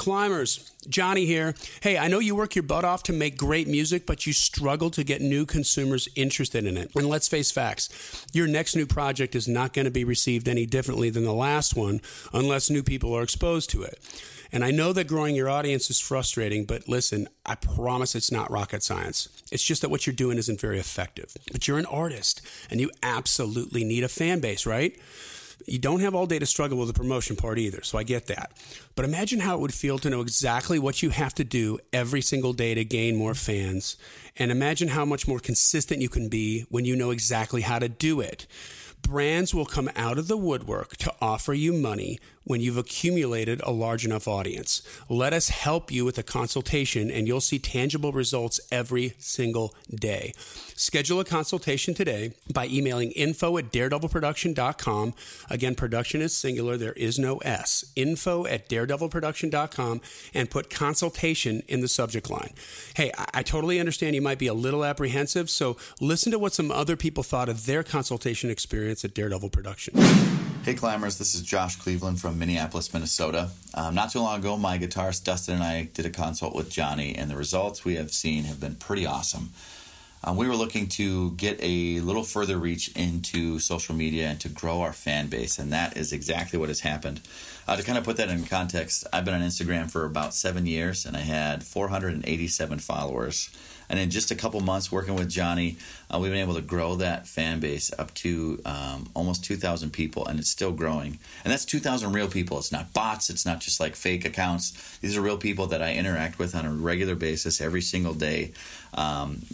Climbers, Johnny here. Hey, I know you work your butt off to make great music, but you struggle to get new consumers interested in it. And let's face facts, your next new project is not going to be received any differently than the last one unless new people are exposed to it. And I know that growing your audience is frustrating, but listen, I promise it's not rocket science. It's just that what you're doing isn't very effective. But you're an artist, and you absolutely need a fan base, right? You don't have all day to struggle with the promotion part either, so I get that. But imagine how it would feel to know exactly what you have to do every single day to gain more fans, and imagine how much more consistent you can be when you know exactly how to do it. Brands will come out of the woodwork to offer you money when you've accumulated a large enough audience. Let us help you with a consultation, and you'll see tangible results every single day. Schedule a consultation today by emailing info@daredevilproduction.com. Again, production is singular. There is no S. info@daredevilproduction.com, and put consultation in the subject line. Hey, I totally understand you might be a little apprehensive, so listen to what some other people thought of their consultation experience at Daredevil Production. Hey, climbers, this is Josh Cleveland from Minneapolis, Minnesota. Not too long ago, my guitarist Dustin and I did a consult with Johnny, and the results we have seen have been pretty awesome. We were looking to get a little further reach into social media and to grow our fan base, and that is exactly what has happened. To kind of put that in context, I've been on Instagram for about 7 years, and I had 487 followers. And in just a couple months working with Johnny, we've been able to grow that fan base up to almost 2,000 people, and it's still growing. And that's 2,000 real people. It's not bots. It's not just like fake accounts. These are real people that I interact with on a regular basis every single day,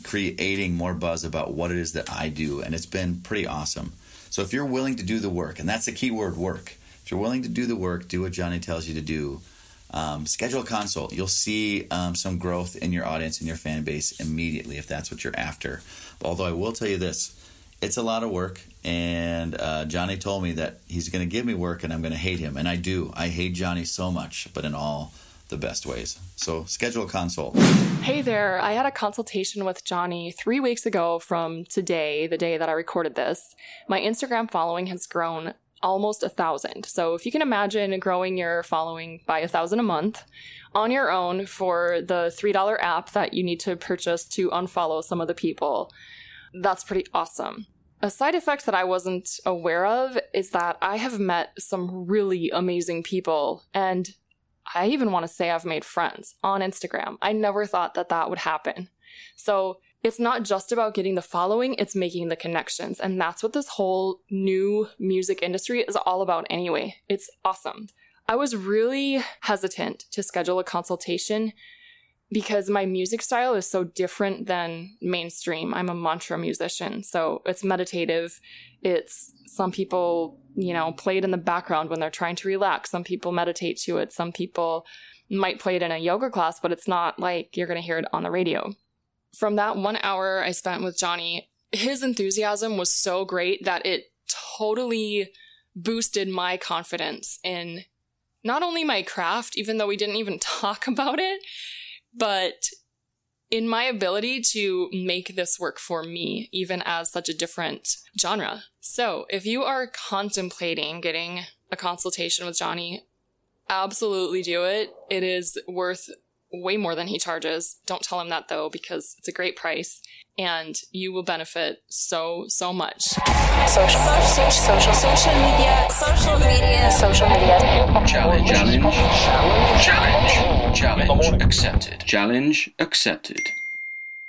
creating more buzz about what it is that I do, and it's been pretty awesome. So if you're willing to do the work, and that's the key word, work. If you're willing to do the work, do what Johnny tells you to do. Schedule a consult. You'll see some growth in your audience and your fan base immediately if that's what you're after. Although I will tell you this, it's a lot of work, and Johnny told me that he's going to give me work and I'm going to hate him, and I do. I hate Johnny so much, but in all the best ways. So schedule a consult. Hey there, I had a consultation with Johnny 3 weeks ago from today, the day that I recorded this. My Instagram following has grown almost 1,000. So if you can imagine growing your following by 1,000 a month on your own for the $3 app that you need to purchase to unfollow some of the people, that's pretty awesome. A side effect that I wasn't aware of is that I have met some really amazing people, and I even want to say I've made friends on Instagram. I never thought that that would happen. So it's not just about getting the following, it's making the connections. And that's what this whole new music industry is all about anyway. It's awesome. I was really hesitant to schedule a consultation because my music style is so different than mainstream. I'm a mantra musician, so it's meditative. It's some people, you know, play it in the background when they're trying to relax. Some people meditate to it. Some people might play it in a yoga class, but it's not like you're going to hear it on the radio. From that 1 hour I spent with Johnny, his enthusiasm was so great that it totally boosted my confidence in not only my craft, even though we didn't even talk about it, but in my ability to make this work for me, even as such a different genre. So if you are contemplating getting a consultation with Johnny, absolutely do it. It is worth way more than he charges. Don't tell him that though, because it's a great price and you will benefit so much. Social media. Challenge accepted.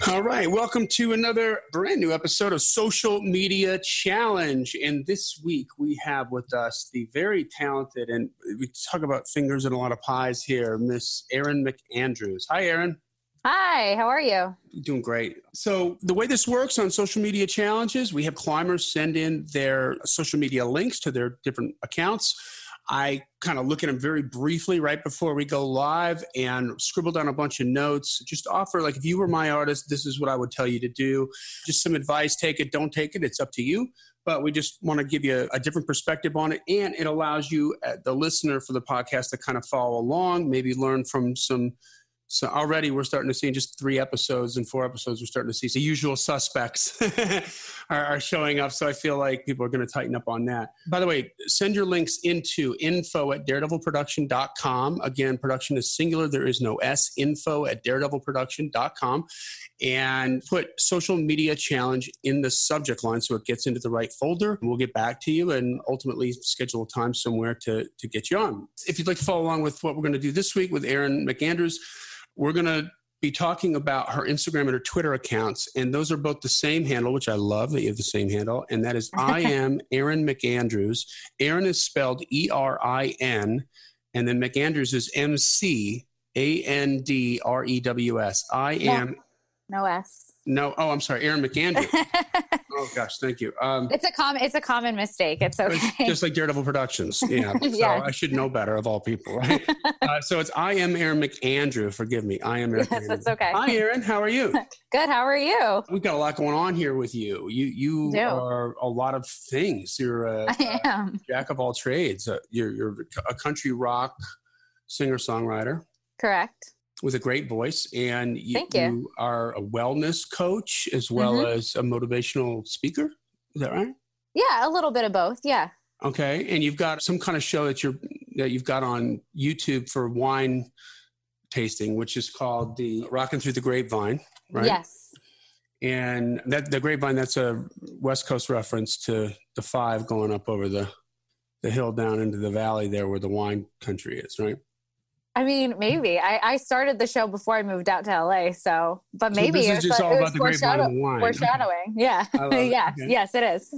All right, welcome to another brand new episode of Social Media Challenge. And this week we have with us the very talented, and we talk about fingers and a lot of pies here, Miss Erin McAndrew. Hi, Erin. Hi, how are you? Doing great. So the way this works on Social Media Challenge is we have climbers send in their social media links to their different accounts. I kind of look at them very briefly right before we go live and scribble down a bunch of notes. Just offer, like, if you were my artist, this is what I would tell you to do. Just some advice, take it, don't take it. It's up to you. But we just want to give you a different perspective on it. And it allows you, the listener for the podcast, to kind of follow along, maybe learn from some So already we're starting to see in just 3 episodes and 4 episodes, we're starting to see the usual suspects are showing up. So I feel like people are going to tighten up on that. By the way, send your links into info@daredevilproduction.com. Again, production is singular. There is no S. info@daredevilproduction.com. And put Social Media Challenge in the subject line so it gets into the right folder. We'll get back to you and ultimately schedule a time somewhere to get you on. If you'd like to follow along with what we're going to do this week with Erin McAndrew, we're going to be talking about her Instagram and her Twitter accounts. And those are both the same handle, which I love that you have the same handle. And that is I am Erin McAndrews. Erin is spelled E-R-I-N. And then McAndrews is M-C-A-N-D-R-E-W-S. I am. No S. No. Oh, I'm sorry. Erin McAndrew. Oh, gosh. Thank you. It's a common mistake. It's okay. It's just like Daredevil Productions. Yeah. Yes. So I should know better of all people, right? So it's I am Erin McAndrew. Forgive me. I am Erin. Yes, McAndrew. It's okay. Hi, Erin. How are you? Good. How are you? We've got a lot going on here with you. You are a lot of things. You're a jack of all trades. You're a country rock singer-songwriter. Correct. With a great voice, and you are a wellness coach as well as a motivational speaker. Is that right? Yeah, a little bit of both. Yeah. Okay, and you've got some kind of show that you've got on YouTube for wine tasting, which is called the Rockin' Through the Grapevine, right? Yes. And that the Grapevine, that's a West Coast reference to the 5 going up over the hill down into the valley there where the wine country is, right? I mean, maybe. I started the show before I moved out to LA, but maybe it's just all about the grapevine and wine. Foreshadowing, yeah. Yes, it is.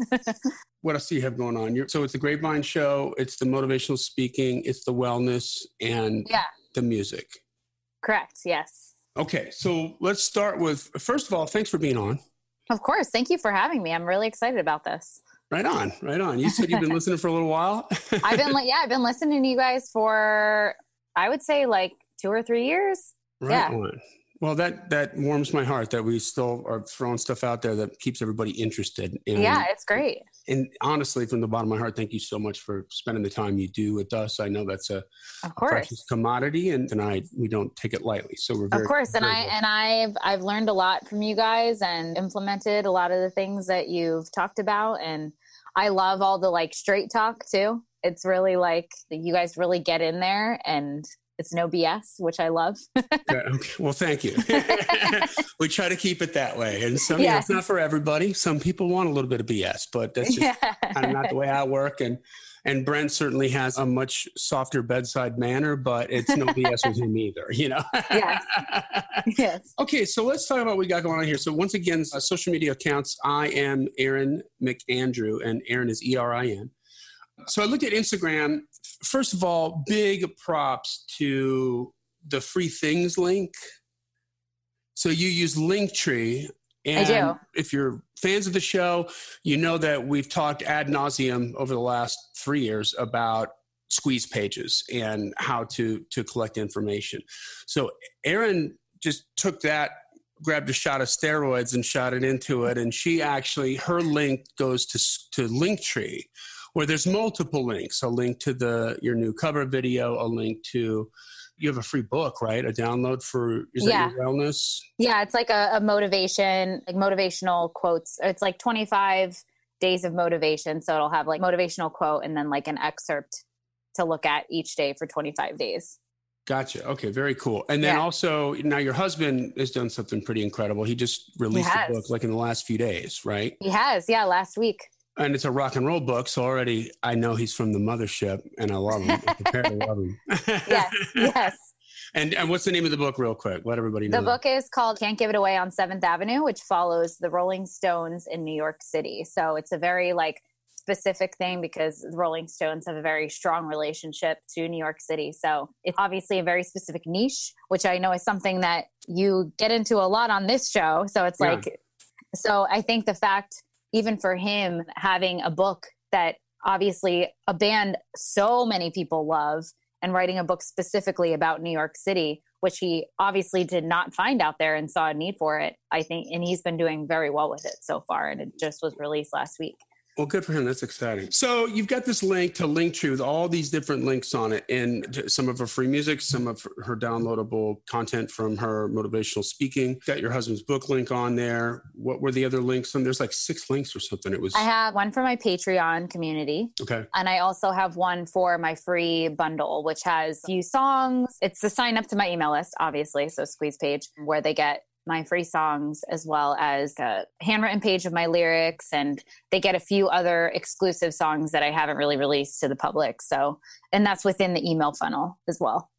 What else do you have going on? So it's the Grapevine show, it's the motivational speaking, it's the wellness, and the music. Correct, yes. Okay, so let's start with, first of all, thanks for being on. Of course, thank you for having me. I'm really excited about this. Right on. You said you've been listening for a little while? I've been listening to you guys for... I would say like 2 or 3 years. Right. Yeah. Well, that warms my heart that we still are throwing stuff out there that keeps everybody interested. And, yeah, it's great. And honestly, from the bottom of my heart, thank you so much for spending the time you do with us. I know that's a precious commodity, and we don't take it lightly. So we're very, of course, very I've learned a lot from you guys and implemented a lot of the things that you've talked about, and I love all the like straight talk too. It's really like you guys really get in there and it's no BS, which I love. Okay. Well, thank you. We try to keep it that way. And so it's not for everybody. Some people want a little bit of BS, but that's just kind of not the way I work. And Brent certainly has a much softer bedside manner, but it's no BS with him either, you know? Yes. Okay. So let's talk about what we got going on here. So once again, social media accounts, I am Erin McAndrew, and Erin is E-R-I-N. So I looked at Instagram. First of all, big props to the free things link. So you use Linktree. And I do. If you're fans of the show, you know that we've talked ad nauseum over the last 3 years about squeeze pages and how to collect information. So Erin just took that, grabbed a shot of steroids and shot it into it. And she actually, her link goes to Linktree, where there's multiple links, a link to your new cover video, a link to, you have a free book, right? A download for, is that your wellness? Yeah, it's like a motivation, like motivational quotes. It's like 25 days of motivation. So it'll have like motivational quote and then like an excerpt to look at each day for 25 days. Gotcha. Okay. Very cool. And then also now your husband has done something pretty incredible. He just released a book like in the last few days, right? He has. Yeah. Last week. And it's a rock and roll book, so already I know he's from the mothership, and I love him. I'm prepared to love him. Yes. And what's the name of the book real quick? Let everybody know. The book is called Can't Give It Away on 7th Avenue, which follows the Rolling Stones in New York City. So it's a very like specific thing because the Rolling Stones have a very strong relationship to New York City. So it's obviously a very specific niche, which I know is something that you get into a lot on this show. So it's like, so I think the fact... even for him having a book that obviously a band so many people love and writing a book specifically about New York City, which he obviously did not find out there and saw a need for it, I think. And he's been doing very well with it so far. And it just was released last week. Well, good for him. That's exciting. So you've got this link to Linktree with all these different links on it, and some of her free music, some of her downloadable content from her motivational speaking. Got your husband's book link on there. What were the other links? And there's like 6 links or something. It was. I have one for my Patreon community. Okay. And I also have one for my free bundle, which has a few songs. It's the sign up to my email list, obviously. So squeeze page where they get my free songs, as well as a handwritten page of my lyrics, and they get a few other exclusive songs that I haven't really released to the public. So, and that's within the email funnel as well.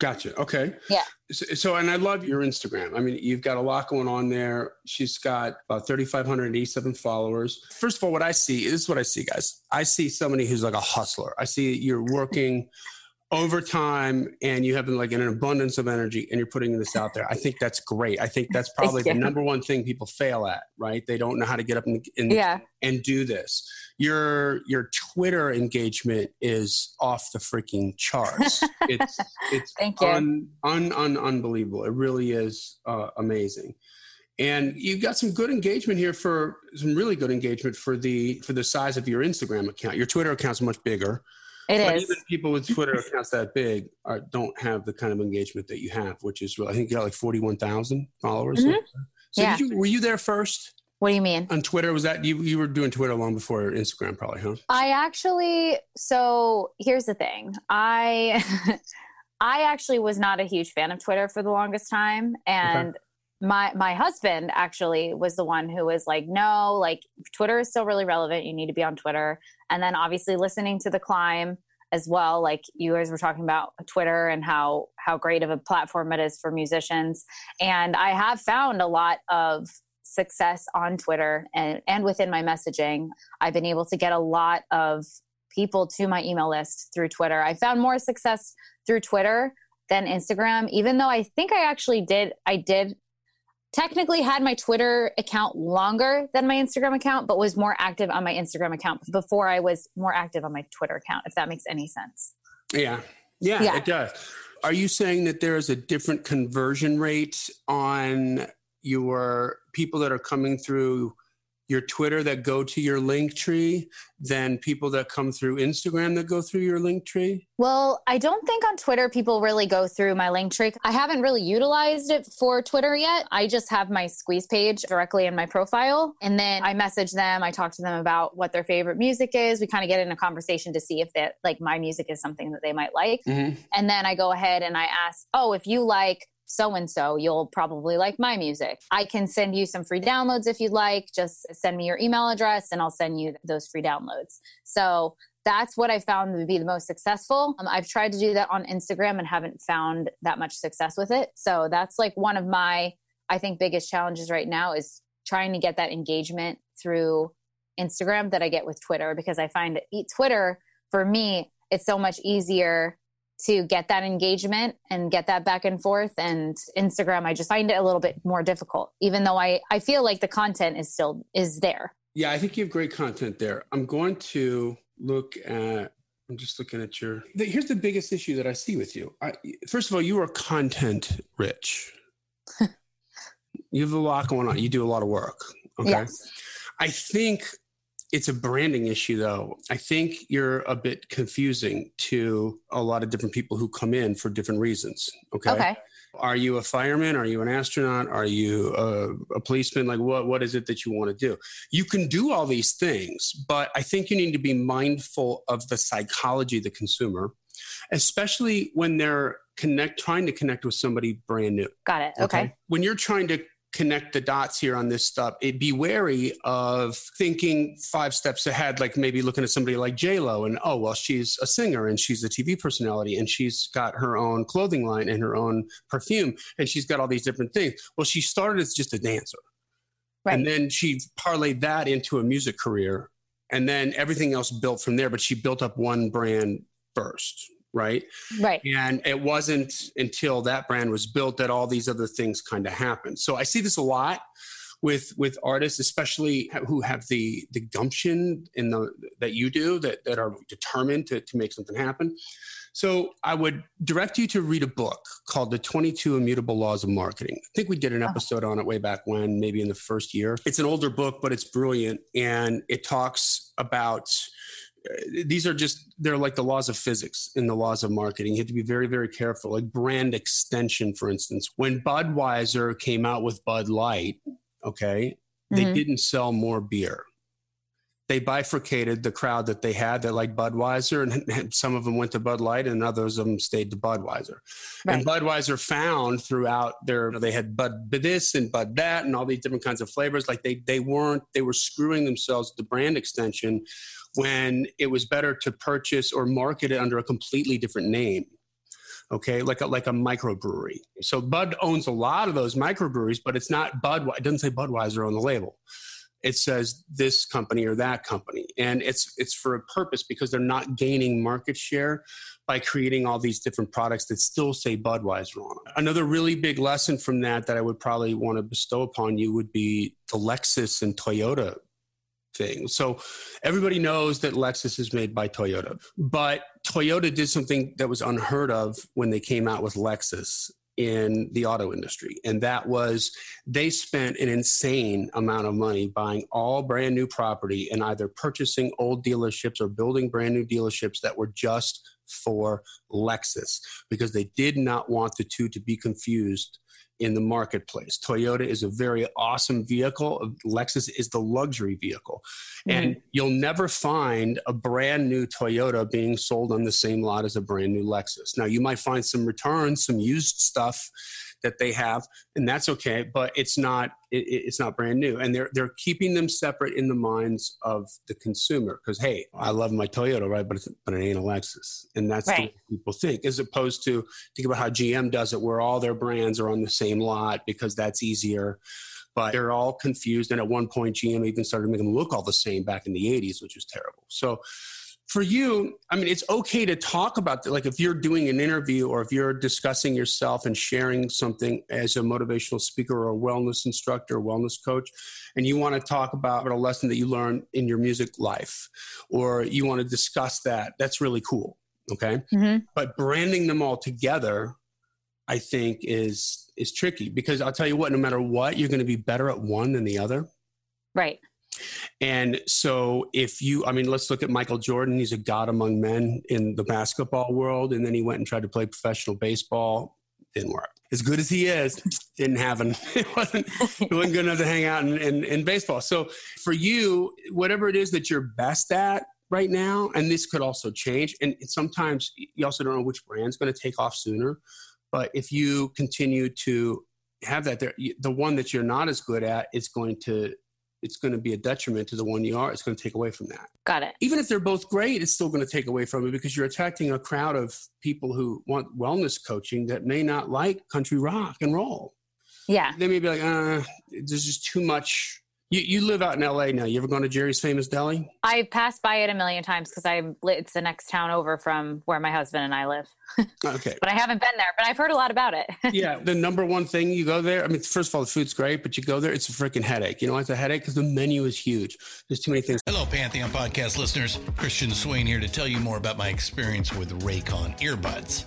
Gotcha. Okay. Yeah. So, and I love your Instagram. I mean, you've got a lot going on there. She's got about 3,587 followers. First of all, what I see is what I see, guys. I see somebody who's like a hustler. I see you're working over time, and you have been like in an abundance of energy, and you're putting this out there. I think that's great. I think that's probably the number one thing people fail at, right? They don't know how to get up and do this. Your Twitter engagement is off the freaking charts. It's unbelievable. It really is amazing. And you've got some good engagement here for the size of your Instagram account. Your Twitter account's much bigger. But even people with Twitter accounts that big don't have the kind of engagement that you have, which is, I think you got like 41,000 followers. Mm-hmm. So yeah. Were you there first? What do you mean? On Twitter, was that, you were doing Twitter long before Instagram probably, huh? So here's the thing. I actually was not a huge fan of Twitter for the longest time. And my husband actually was the one who was like, no, like Twitter is still really relevant. You need to be on Twitter. And then obviously listening to The Climb as well, like you guys were talking about Twitter and how great of a platform it is for musicians. And I have found a lot of success on Twitter and within my messaging. I've been able to get a lot of people to my email list through Twitter. I found more success through Twitter than Instagram, even though I think I did technically had my Twitter account longer than my Instagram account, but was more active on my Instagram account before I was more active on my Twitter account, if that makes any sense. Yeah, it does. Are you saying that there is a different conversion rate on your people that are coming through your Twitter that go to your Linktree than people that come through Instagram that go through your Linktree? Well, I don't think on Twitter people really go through my Linktree. I haven't really utilized it for Twitter yet. I just have my squeeze page directly in my profile. And then I message them. I talk to them about what their favorite music is. We kind of get in a conversation to see if that, like, my music is something that they might like. Mm-hmm. And then I go ahead and I ask, if you like so-and-so, you'll probably like my music. I can send you some free downloads if you'd like. Just send me your email address and I'll send you those free downloads. So that's what I found would be the most successful. I've tried to do that on Instagram and haven't found that much success with it. So that's like one of my, I think, biggest challenges right now is trying to get that engagement through Instagram that I get with Twitter, because I find Twitter, for me, it's so much easier to get that engagement and get that back and forth. And Instagram, I just find it a little bit more difficult, even though I feel like the content is still there. Yeah, I think you have great content there. I'm just looking at here's the biggest issue that I see with you. First of all, you are content rich. You have a lot going on. You do a lot of work. Okay. Yes. I think it's a branding issue, though. I think you're a bit confusing to a lot of different people who come in for different reasons. Okay. Are you a fireman? Are you an astronaut? Are you a policeman? Like, what is it that you want to do? You can do all these things, but I think you need to be mindful of the psychology of the consumer, especially when they're trying to connect with somebody brand new. Got it. Okay. When you're trying to connect the dots here on this stuff, it'd be wary of thinking 5 steps ahead, like maybe looking at somebody like J Lo and, she's a singer and she's a TV personality and she's got her own clothing line and her own perfume and she's got all these different things. Well, she started as just a dancer. Right. And then she parlayed that into a music career, and then everything else built from there, but she built up one brand first. Right. And it wasn't until that brand was built that all these other things kind of happened. So I see this a lot with artists, especially who have the gumption that you do, that are determined to make something happen. So I would direct you to read a book called The 22 Immutable Laws of Marketing. I think we did an episode on it way back when, maybe in the first year. It's an older book, but it's brilliant. And it talks about, these are just, they're like the laws of physics and the laws of marketing. You have to be very, very careful. Like brand extension, for instance, when Budweiser came out with Bud Light, okay, they didn't sell more beer. They bifurcated the crowd that they had that liked Budweiser, and some of them went to Bud Light and others of them stayed to Budweiser. Right. And Budweiser found throughout their, they had Bud this and Bud that and all these different kinds of flavors. Like they were screwing themselves with the brand extension when it was better to purchase or market it under a completely different name. Okay, like a microbrewery. So Bud owns a lot of those microbreweries, but it's not Budweiser. It doesn't say Budweiser on the label. It says this company or that company. And it's for a purpose because they're not gaining market share by creating all these different products that still say Budweiser on them. Another really big lesson from that I would probably want to bestow upon you would be the Lexus and Toyota thing. So everybody knows that Lexus is made by Toyota, but Toyota did something that was unheard of when they came out with Lexus in the auto industry. And that was, they spent an insane amount of money buying all brand new property and either purchasing old dealerships or building brand new dealerships that were just for Lexus, because they did not want the two to be confused in the marketplace. Toyota is a very awesome vehicle. Lexus is the luxury vehicle. And you'll never find a brand new Toyota being sold on the same lot as a brand new Lexus. Now, you might find some returns, some used stuff that they have, and that's okay, but it's not brand new. And they're keeping them separate in the minds of the consumer because, hey, I love my Toyota, right? But it ain't a Lexus. And that's right. What people think, as opposed to think about how GM does it, where all their brands are on the same lot because that's easier. But they're all confused. And at one point, GM even started making them look all the same back in the 80s, which was terrible. So for you, I mean, it's okay to talk about that. Like if you're doing an interview or if you're discussing yourself and sharing something as a motivational speaker or a wellness instructor or wellness coach, and you want to talk about a lesson that you learned in your music life, or you want to discuss that, that's really cool. Okay. But branding them all together, I think is tricky, because I'll tell you what, no matter what, you're going to be better at one than the other. Right. And so let's look at Michael Jordan. He's a god among men in the basketball world. And then he went and tried to play professional baseball. Didn't work. As good as he is, didn't happen. It wasn't good enough to hang out in baseball. So for you, whatever it is that you're best at right now, and this could also change. And sometimes you also don't know which brand's going to take off sooner. But if you continue to have that there, the one that you're not as good at is going to be a detriment to the one you are. It's going to take away from that. Got it. Even if they're both great, it's still going to take away from it because you're attracting a crowd of people who want wellness coaching that may not like country rock and roll. Yeah. They may be like, there's just too much. You live out in LA now. You ever gone to Jerry's Famous Deli? I've passed by it a million times because it's the next town over from where my husband and I live. Okay. But I haven't been there, but I've heard a lot about it. Yeah. The number one thing you go there, I mean, first of all, the food's great, but you go there, it's a freaking headache. You know why it's a headache? Because the menu is huge. There's too many things. Hello, Pantheon podcast listeners. Christian Swain here to tell you more about my experience with Raycon earbuds.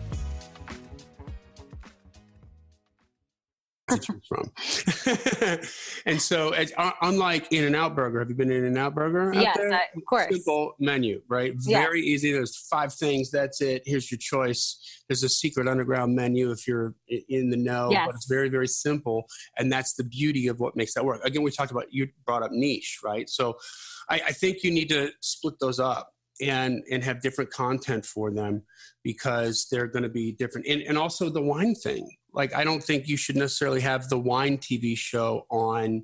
From. And so, unlike In-N-Out Burger, have you been to In-N-Out Burger? Yes, of course. Simple menu, right? Yes. Very easy. There's 5 things. That's it. Here's your choice. There's a secret underground menu if you're in the know. Yes. But it's very, very simple. And that's the beauty of what makes that work. Again, we talked about, you brought up niche, right? So I think you need to split those up and have different content for them, because they're going to be different. And also the wine thing. Like, I don't think you should necessarily have the wine TV show on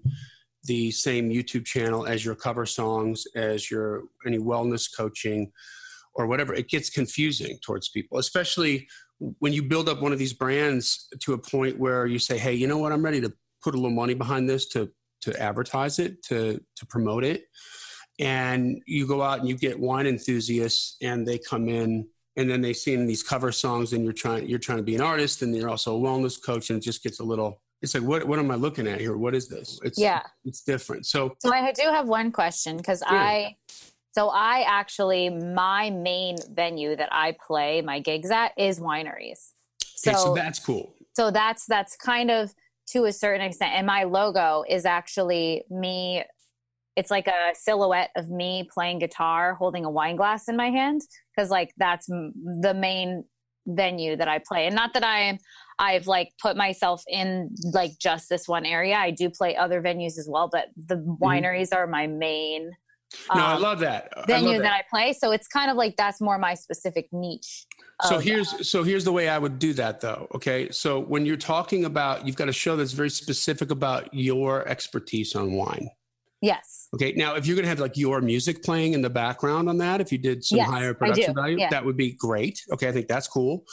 the same YouTube channel as your cover songs, as your any wellness coaching or whatever. It gets confusing towards people, especially when you build up one of these brands to a point where you say, hey, you know what? I'm ready to put a little money behind this to advertise it, to promote it. And you go out and you get wine enthusiasts and they come in. And then they sing these cover songs, and you're trying to be an artist, and you're also a wellness coach, and it just gets a little. It's like, what am I looking at here? What is this? It's different. So I do have one question, because I actually, my main venue that I play my gigs at is wineries. So that's cool. So that's kind of, to a certain extent, and my logo is actually me. It's like a silhouette of me playing guitar, holding a wine glass in my hand. Cause like that's the main venue that I play. And not that I've like put myself in like just this one area. I do play other venues as well, but the wineries are my main I love that. Venue that I play. So it's kind of like, that's more my specific niche. So here's the way I would do that though. Okay. So when you're talking about, you've got a show that's very specific about your expertise on wine. Yes. Okay. Now, if you're going to have like your music playing in the background on that, if you did some higher production value, that would be great. Okay. I think that's cool.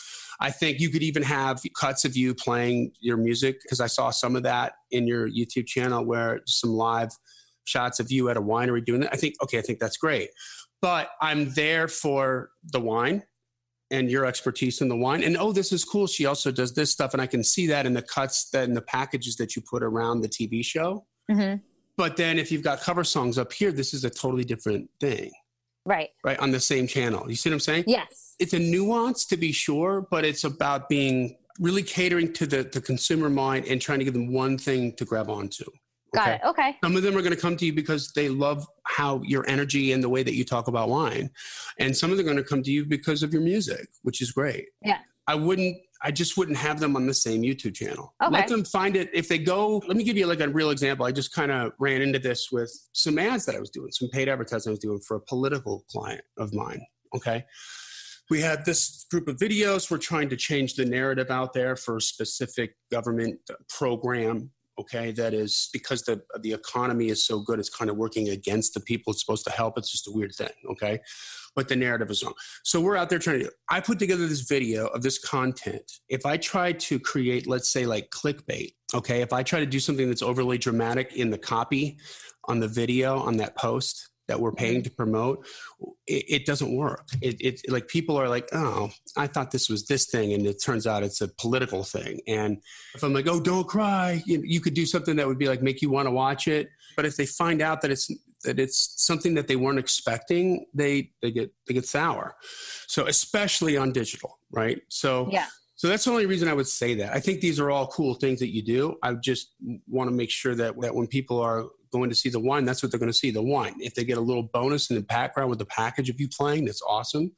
I think you could even have cuts of you playing your music, because I saw some of that in your YouTube channel where some live shots of you at a winery doing that. I think that's great. But I'm there for the wine and your expertise in the wine. And, oh, this is cool. She also does this stuff. And I can see that in the cuts, that in the packages that you put around the TV show. Mm-hmm. But then if you've got cover songs up here, this is a totally different thing. Right. Right. On the same channel. You see what I'm saying? Yes. It's a nuance, to be sure, but it's about being really catering to the consumer mind and trying to give them one thing to grab onto. Okay? Got it. Okay. Some of them are going to come to you because they love how your energy and the way that you talk about wine. And some of them are going to come to you because of your music, which is great. Yeah. I just wouldn't have them on the same YouTube channel. Okay. Let them find it. If they go, let me give you like a real example. I just kind of ran into this with some ads that I was doing, some paid advertising I was doing for a political client of mine. Okay. We had this group of videos. We're trying to change the narrative out there for a specific government program. Okay. That is because the economy is so good. It's kind of working against the people it's supposed to help. It's just a weird thing. Okay. But the narrative is wrong. So we're out there trying to do it. I put together this video of this content. If I try to create, let's say like clickbait, okay? If I try to do something that's overly dramatic in the copy on the video, on that post that we're paying to promote, it doesn't work. It like people are like, oh, I thought this was this thing. And it turns out it's a political thing. And if I'm like, oh, don't cry, you could do something that would be like, make you want to watch it. But if they find out that it's something that they weren't expecting, they get sour. So especially on digital, right? So that's the only reason I would say that. I think these are all cool things that you do. I just want to make sure that when people are going to see the wine, that's what they're going to see, the wine. If they get a little bonus in the background with the package of you playing, that's awesome.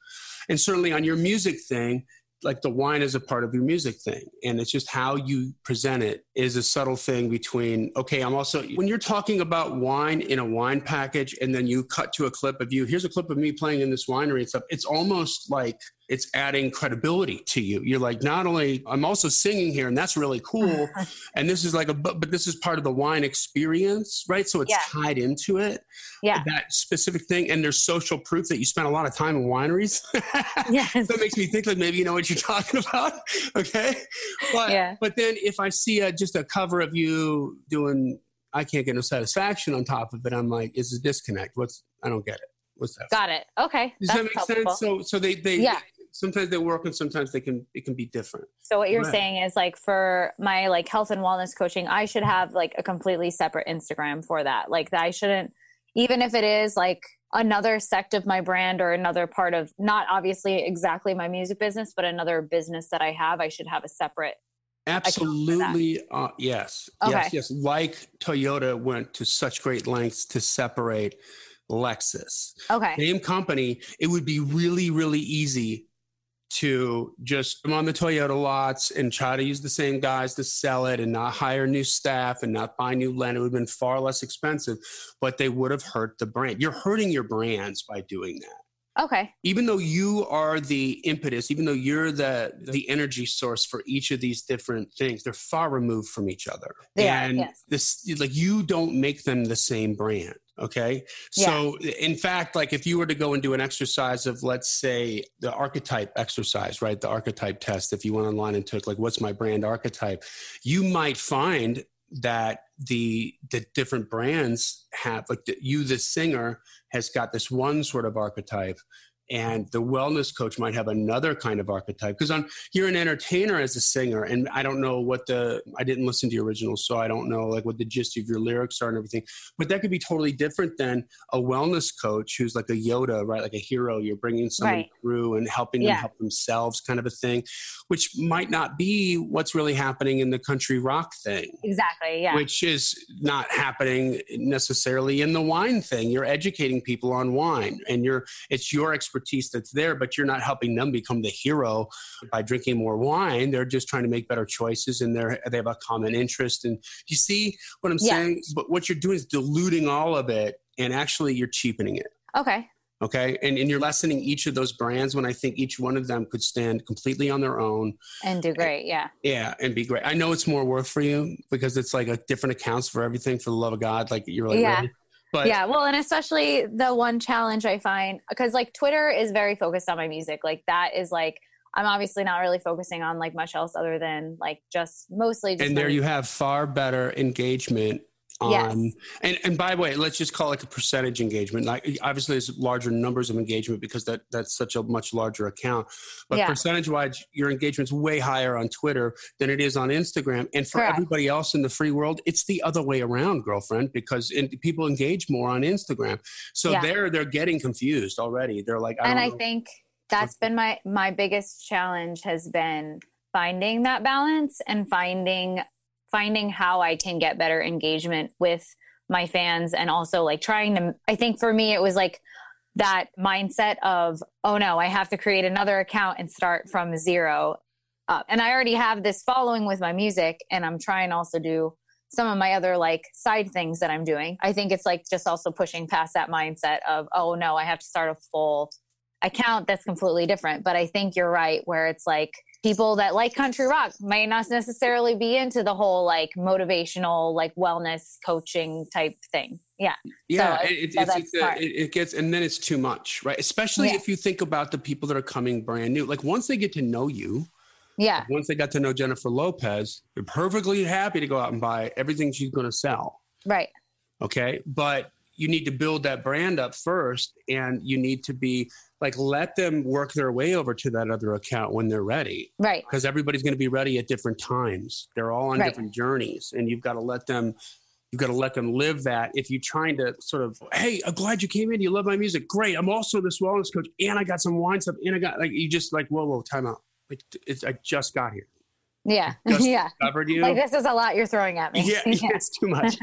And certainly on your music thing, like the wine is a part of your music thing. And it's just how you present it is a subtle thing between, okay, I'm also, when you're talking about wine in a wine package and then you cut to a clip of you, here's a clip of me playing in this winery and stuff. It's almost like it's adding credibility to you. You're like, not only I'm also singing here, and that's really cool. And this is like a, but this is part of the wine experience, right? So it's tied into it, that specific thing. And there's social proof that you spent a lot of time in wineries. So it makes me think like maybe you know what you're talking about. Okay. But, but then if I see just a cover of you doing, I can't get no satisfaction on top of it, I'm like, is a disconnect. I don't get it. What's that? Got it. Okay. Does that make sense? So they sometimes they work and sometimes it can be different. So what you're saying is like for my like health and wellness coaching, I should have like a completely separate Instagram for that. Like I shouldn't, even if it is like another sect of my brand or another part of, not obviously exactly my music business, but another business that I have, I should have a separate. Absolutely. Yes. Okay. Yes. Like Toyota went to such great lengths to separate Lexus. Okay. Same company. It would be really, really easy to just come on the Toyota lots and try to use the same guys to sell it and not hire new staff and not buy new land. It would have been far less expensive, but they would have hurt the brand. You're hurting your brands by doing that. Okay. Even though you are the impetus, even though you're the energy source for each of these different things, they're far removed from each other. This, like, you don't make them the same brand. Okay. So in fact, like if you were to go and do an exercise of, let's say, the archetype exercise, right? The archetype test, if you went online and took like, what's my brand archetype? You might find that the different brands have like the singer has got this one sort of archetype, and the wellness coach might have another kind of archetype, because you're an entertainer as a singer. And I don't know what I didn't listen to your original, so I don't know like what the gist of your lyrics are and everything, but that could be totally different than a wellness coach who's like a Yoda, right? Like a hero, you're bringing someone through and helping them help themselves kind of a thing, which might not be what's really happening in the country rock thing. Exactly. Yeah. Which is not happening necessarily in the wine thing. You're educating people on wine and it's your expertise that's there, but you're not helping them become the hero by drinking more wine. They're just trying to make better choices, and they have a common interest. And you see what I'm saying? But what you're doing is diluting all of it, and actually you're cheapening it. Okay. Okay. And you're lessening each of those brands, when I think each one of them could stand completely on their own. And do great. Yeah. Yeah. And be great. I know it's more work for you because it's like a different accounts for everything, for the love of God. Like you're like, really? But yeah. Well, and especially the one challenge I find, because like Twitter is very focused on my music. Like that is like, I'm obviously not really focusing on like much else other than like just mostly. Just and there you have far better engagement on. Yes. And by the way, let's just call it a percentage engagement. Like obviously there's larger numbers of engagement because that's such a much larger account, but percentage wise, your engagement's way higher on Twitter than it is on Instagram. And for everybody else in the free world, it's the other way around, girlfriend, because people engage more on Instagram. So they're getting confused already. They're like, I think that's been my biggest challenge, has been finding that balance and finding how I can get better engagement with my fans, and also like I think for me, it was like that mindset of, oh no, I have to create another account and start from zero up. And I already have this following with my music, and I'm trying also do some of my other like side things that I'm doing. I think it's like just also pushing past that mindset of, oh no, I have to start a full account that's completely different. But I think you're right, where it's like, people that like country rock may not necessarily be into the whole like motivational, like wellness coaching type thing. Yeah. Yeah. So it gets, and then it's too much, right? Especially if you think about the people that are coming brand new, like once they get to know you, like once they got to know Jennifer Lopez, they're perfectly happy to go out and buy everything she's going to sell. Right. Okay. But you need to build that brand up first, and you need to be like, let them work their way over to that other account when they're ready. Right. Because everybody's going to be ready at different times. They're all on different journeys, and you've got to let them live that. If you're trying to sort of, hey, I'm glad you came in. You love my music. Great. I'm also this wellness coach, and I got some wine stuff, and I got like, you just like, whoa, time out. I just got here. Yeah. Discovered you. Like, this is a lot you're throwing at me. Yeah. It's too much.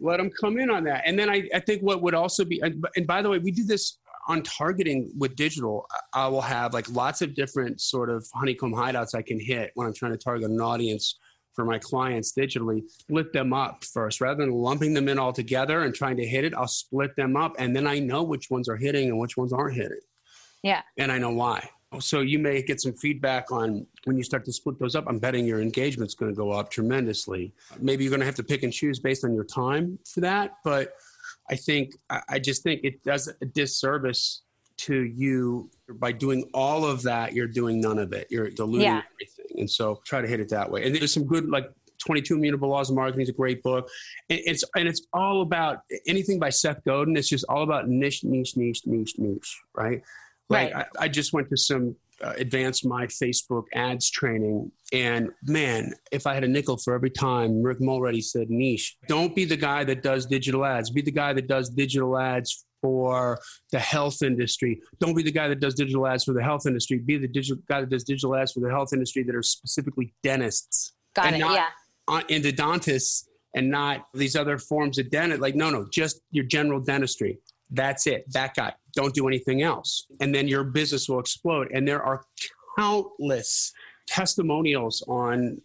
Let them come in on that. And then I think what would also be, and by the way, we do this on targeting with digital. I will have like lots of different sort of honeycomb hideouts I can hit when I'm trying to target an audience for my clients digitally. Split them up first rather than lumping them in all together and trying to hit it. I'll split them up, and then I know which ones are hitting and which ones aren't hitting. Yeah. And I know why. So you may get some feedback on when you start to split those up. I'm betting your engagement's going to go up tremendously. Maybe you're going to have to pick and choose based on your time for that. But I just think it does a disservice to you. By doing all of that, you're doing none of it. You're diluting everything. And so try to hit it that way. And there's some good, like 22 Immutable Laws of Marketing is a great book. And it's all about anything by Seth Godin. It's just all about niche, right? Like right. I just went to some advanced my Facebook ads training, and man, if I had a nickel for every time Rick Mulready said niche. Don't be the guy that does digital ads. Be the guy that does digital ads for the health industry. Don't be the guy that does digital ads for the health industry. Be the guy that does digital ads for the health industry that are specifically dentists. Got and it. Not endodontists and not these other forms of dentist. Like, no, just your general dentistry. That's it. That guy. Don't do anything else. And then your business will explode. And there are countless testimonials on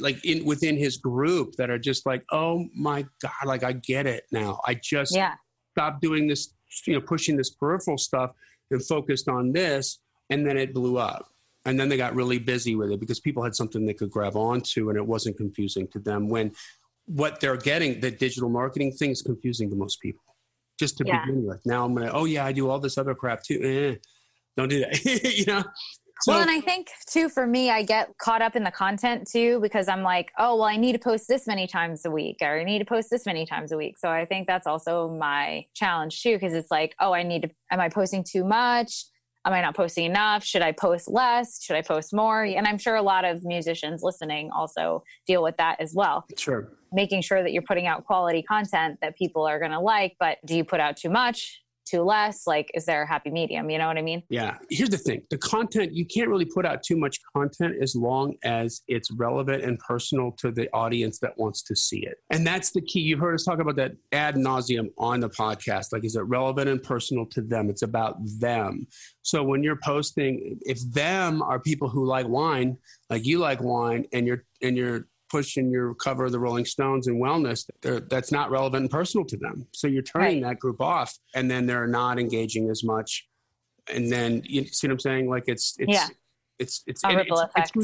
like within his group that are just like, oh my God, like I get it now. I just stopped doing this, pushing this peripheral stuff and focused on this. And then it blew up. And then they got really busy with it because people had something they could grab onto and it wasn't confusing to them when what they're getting, the digital marketing thing is confusing to most people. Just to begin with. Now I'm going to, I do all this other crap too. Don't do that. So, well, and I think too, for me, I get caught up in the content too, because I'm like, I need to post this many times a week or I need to post this many times a week. So I think that's also my challenge too. Cause it's like, am I posting too much? Am I not posting enough? Should I post less? Should I post more? And I'm sure a lot of musicians listening also deal with that as well. Sure. Making sure that you're putting out quality content that people are going to like, but do you put out too much, too less? Like, is there a happy medium? You know what I mean? Yeah. Here's the thing. The content, you can't really put out too much content as long as it's relevant and personal to the audience that wants to see it. And that's the key. You've heard us talk about that ad nauseum on the podcast. Like, is it relevant and personal to them? It's about them. So when you're posting, if them are people who like wine, like you like wine and you're pushing your cover of the Rolling Stones and wellness, that's not relevant and personal to them. So you're turning that group off and then they're not engaging as much. And then you see what I'm saying? Like it screws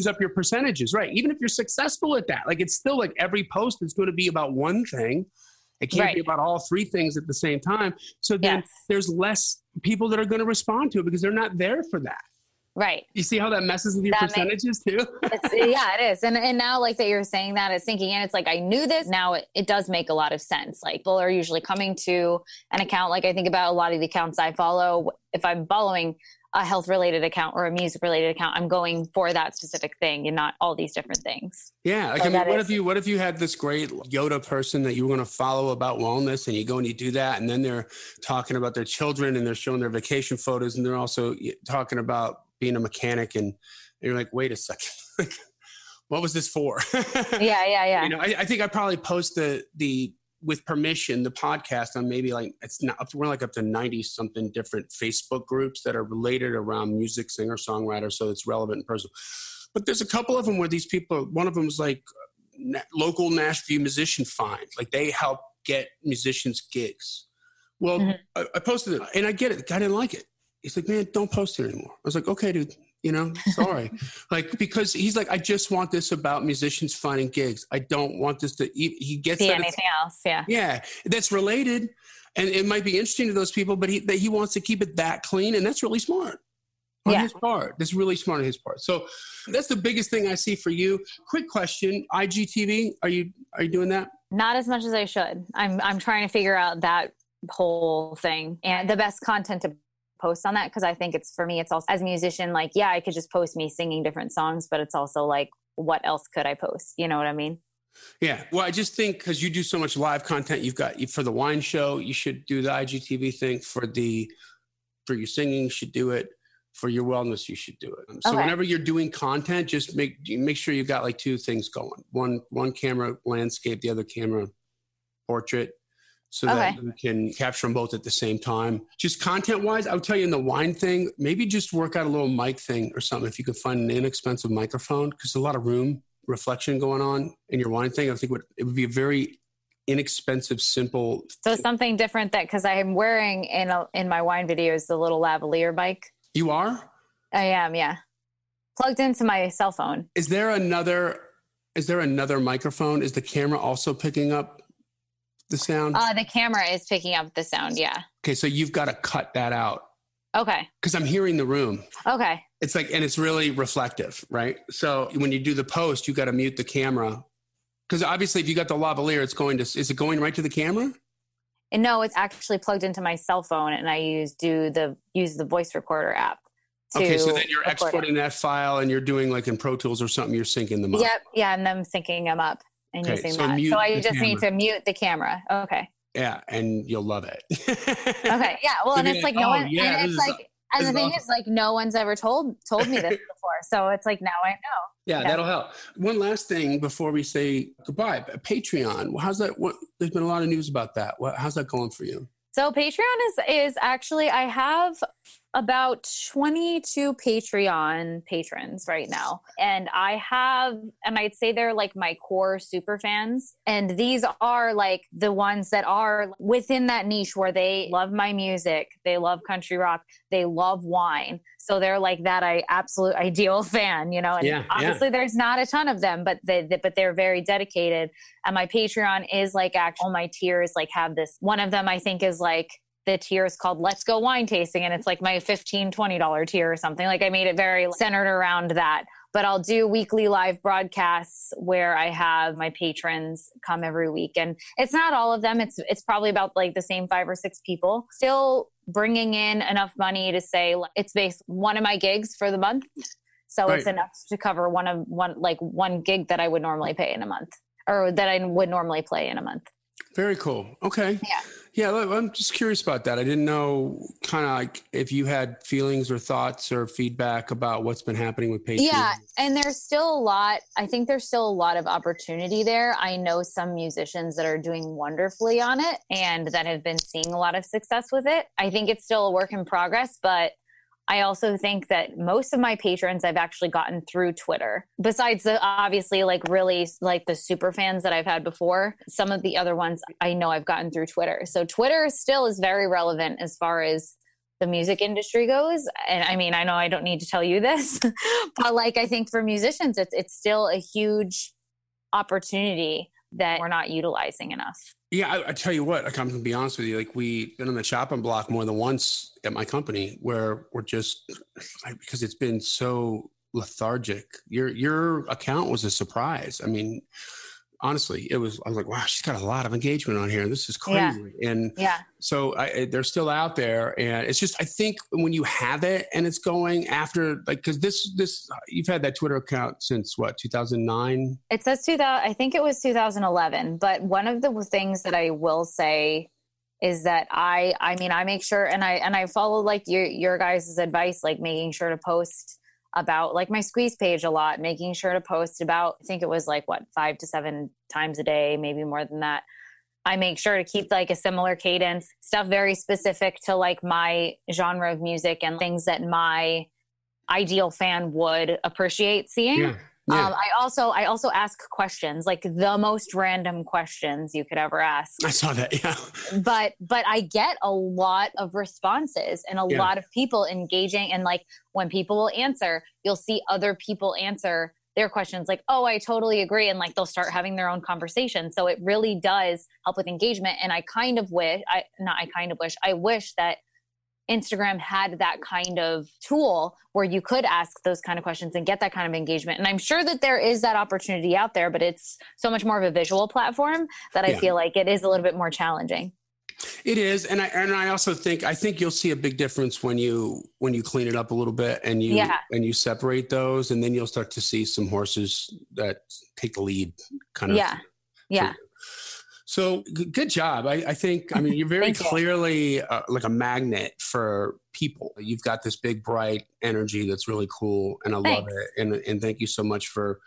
up your percentages, right? Even if you're successful at that, like it's still like every post is going to be about one thing. It can't be about all three things at the same time. So then there's less people that are going to respond to it because they're not there for that. Right. You see how that messes with your percentages too? It is. And now like that you're saying that, it's sinking in. It's like, I knew this. Now it does make a lot of sense. Like people are usually coming to an account. Like I think about a lot of the accounts I follow. If I'm following a health related account or a music related account, I'm going for that specific thing and not all these different things. Yeah. Like, so what if you had this great Yoda person that you were going to follow about wellness and you go and you do that. And then they're talking about their children and they're showing their vacation photos. And they're also talking about being a mechanic and you're like, wait a second, what was this for? Yeah. I think I probably post the with permission, the podcast on maybe like, we're like up to 90 something different Facebook groups that are related around music, singer, songwriter. So it's relevant and personal, but there's a couple of them where these people, one of them is like local Nashville musician find, like they help get musicians gigs. Well, I posted it and I get it. I didn't like it. He's like, man, don't post it anymore. I was like, okay, dude, sorry. Like, because he's like, I just want this about musicians finding gigs. I don't want this to, he gets that anything else. Yeah. Yeah. That's related. And it might be interesting to those people, but he wants to keep it that clean. And that's really smart on his part. That's really smart on his part. So that's the biggest thing I see for you. Quick question. IGTV. Are you doing that? Not as much as I should. I'm trying to figure out that whole thing and the best content to post on that. Cause I think it's, for me, it's also as a musician, like, I could just post me singing different songs, but it's also like, what else could I post? You know what I mean? Yeah. Well, I just think cause you do so much live content, you've got for the wine show, you should do the IGTV thing for your singing, you should do it for your wellness. You should do it. So whenever you're doing content, just make sure you've got like two things going. One camera landscape, the other camera portrait. So that you can capture them both at the same time. Just content-wise, I would tell you in the wine thing, maybe just work out a little mic thing or something if you could find an inexpensive microphone because a lot of room reflection going on in your wine thing. I think it would be a very inexpensive, simple. So something different because I am wearing in my wine videos the little lavalier mic. You are? I am, yeah. Plugged into my cell phone. Is there another microphone? Is the camera also picking up the sound? The camera is picking up the sound, yeah. Okay, so you've got to cut that out. Okay. Because I'm hearing the room. Okay. It's like, and it's really reflective, right? So when you do the post, you got to mute the camera. Because obviously if you got the lavalier, is it going right to the camera? And no, it's actually plugged into my cell phone, and I use the voice recorder app. Okay, so then you're exporting that file, and you're doing like in Pro Tools or something, you're syncing them up. Yep, yeah, and I'm syncing them up and using that. So I just need to mute the camera. Okay. Yeah, and you'll love it. Okay, yeah. Well, and it's like no one, and it's like, and the thing is, like, no one's ever told me this before, so it's like now I know. Yeah, that'll help. One last thing before we say goodbye, Patreon. How's that? There's been a lot of news about that. How's that going for you? So Patreon is actually, I have about 22 Patreon patrons right now. And I'd say they're like my core super fans. And these are like the ones that are within that niche where they love my music. They love country rock. They love wine. So they're like that absolute ideal fan, you know, and obviously there's not a ton of them, but they're very dedicated. And my Patreon is like, all my tiers like have this, one of them I think is like, the tier is called Let's Go Wine Tasting. And it's like my $15, $20 tier or something. Like I made it very centered around that, but I'll do weekly live broadcasts where I have my patrons come every week. And it's not all of them. It's probably about like the same 5 or 6 people still bringing in enough money to say it's based one of my gigs for the month. So right. It's enough to cover one gig that I would normally pay in a month or that I would normally play in a month. Very cool. Okay. Yeah. Yeah, I'm just curious about that. I didn't know kind of like if you had feelings or thoughts or feedback about what's been happening with Patreon. Yeah, and there's still a lot of opportunity there. I know some musicians that are doing wonderfully on it and that have been seeing a lot of success with it. I think it's still a work in progress, but I also think that most of my patrons I've actually gotten through Twitter. Besides the obviously like really like the super fans that I've had before, some of the other ones I know I've gotten through Twitter. So Twitter still is very relevant as far as the music industry goes. And I mean, I know I don't need to tell you this, but like I think for musicians, it's still a huge opportunity that we're not utilizing enough. Yeah, I tell you what, I'm going to be honest with you. Like we've been on the chopping block more than once at my company where we're just, because it's been so lethargic. Your account was a surprise. I mean, honestly, I was like, wow, she's got a lot of engagement on here. This is crazy. Yeah. And so they're still out there. And it's just, I think when you have it and it's going after, like, cause this, you've had that Twitter account since what, 2009? It says 2000, I think it was 2011. But one of the things that I will say is that I make sure, and I follow like your guys' advice, like making sure to post about like my squeeze page a lot, making sure to post about, I think it was like what, 5 to 7 times a day, maybe more than that. I make sure to keep like a similar cadence, stuff very specific to like my genre of music and things that my ideal fan would appreciate seeing. Yeah. Yeah. I also ask questions, like the most random questions you could ever ask. I saw that, yeah. But I get a lot of responses and a lot of people engaging. And like when people will answer, you'll see other people answer their questions like, oh, I totally agree. And like, they'll start having their own conversation. So it really does help with engagement. And I wish that Instagram had that kind of tool where you could ask those kind of questions and get that kind of engagement. And I'm sure that there is that opportunity out there, but it's so much more of a visual platform that I feel like it is a little bit more challenging. It is. And I also think, you'll see a big difference when you clean it up a little bit and you separate those, and then you'll start to see some horses that take the lead kind of. Yeah. Yeah. So good job. I think, I mean, you're very clearly like a magnet for people. You've got this big, bright energy that's really cool. And I love it. And thank you so much for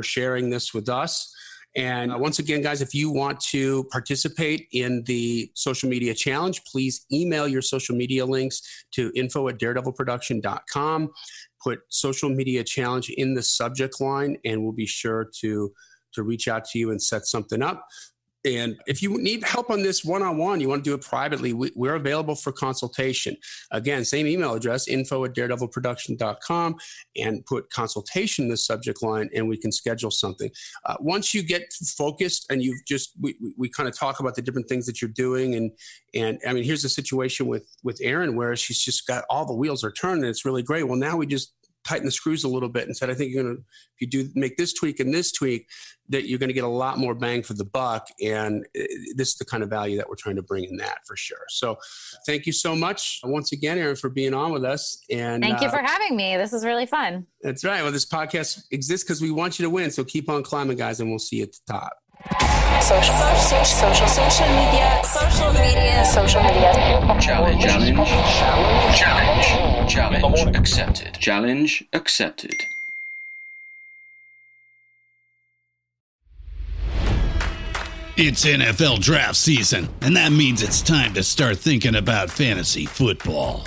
sharing this with us. And once again, guys, if you want to participate in the social media challenge, please email your social media links to info@daredevilproduction.com. Put social media challenge in the subject line, and we'll be sure to reach out to you and set something up. And if you need help on this one-on-one, you want to do it privately, we're available for consultation. Again, same email address, info@daredevilproduction.com, and put consultation in the subject line, and we can schedule something. Once you get focused and you've just, we kind of talk about the different things that you're doing. And I mean, here's the situation with Erin, where she's just got all the wheels are turning. It's really great. Well, now we just tighten the screws a little bit and said, I think you're going to, if you do make this tweak and this tweak, that you're going to get a lot more bang for the buck. And this is the kind of value that we're trying to bring in that for sure. So thank you so much once again, Erin, for being on with us. And thank you for having me. This is really fun. That's right. Well, this podcast exists because we want you to win. So keep on climbing, guys, and we'll see you at the top. Challenge accepted. It's NFL draft season, and that means it's time to start thinking about fantasy football.